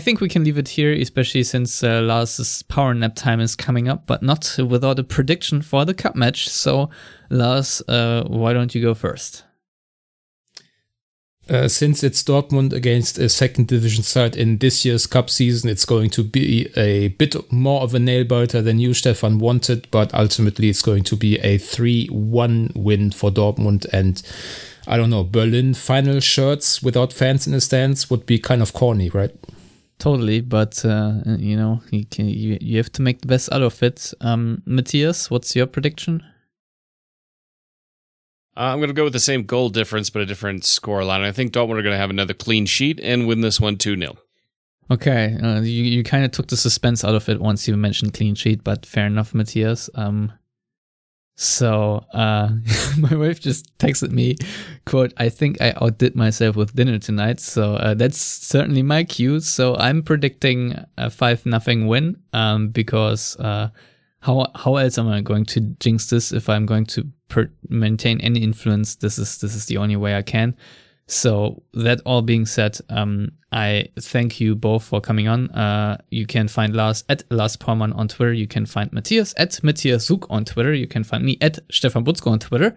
think we can leave it here, especially since Lars' power nap time is coming up, but not without a prediction for the cup match. So, Lars, why don't you go first? Since it's Dortmund against a second division side in this year's cup season, it's going to be a bit more of a nail-biter than you, Stefan, wanted, but ultimately it's going to be a 3-1 win for Dortmund, and I don't know, Berlin final shirts without fans in the stands would be kind of corny, right? Totally, but you have to make the best out of it. Matthias, what's your prediction? I'm going to go with the same goal difference, but a different score line. I think Dortmund are going to have another clean sheet and win this one 2-0. Okay. You kind of took the suspense out of it once you mentioned clean sheet, but fair enough, Matthias. My wife just texted me, quote, "I think I outdid myself with dinner tonight." So that's certainly my cue. So I'm predicting a 5-0 win, because how else am I going to jinx this if I'm going to maintain any influence? This is the only way I can. So that all being said, I thank you both for coming on. You can find Lars at Lars Polmann on Twitter. You can find Matthias at Matthias Zug on Twitter. You can find me at Stefan Butzko on Twitter,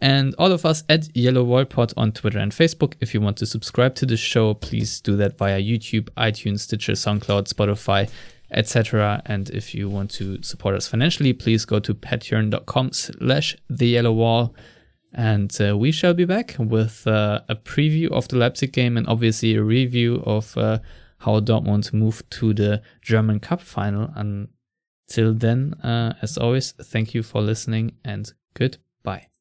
and all of us at Yellow Wall Pod on Twitter and Facebook. If you want to subscribe to the show, please do that via YouTube, iTunes, Stitcher, SoundCloud, Spotify, etc. And if you want to support us financially, please go to patreon.com/theyellowwall. And we shall be back with a preview of the Leipzig game, and obviously a review of how Dortmund moved to the German Cup final. Until then, as always, thank you for listening and goodbye.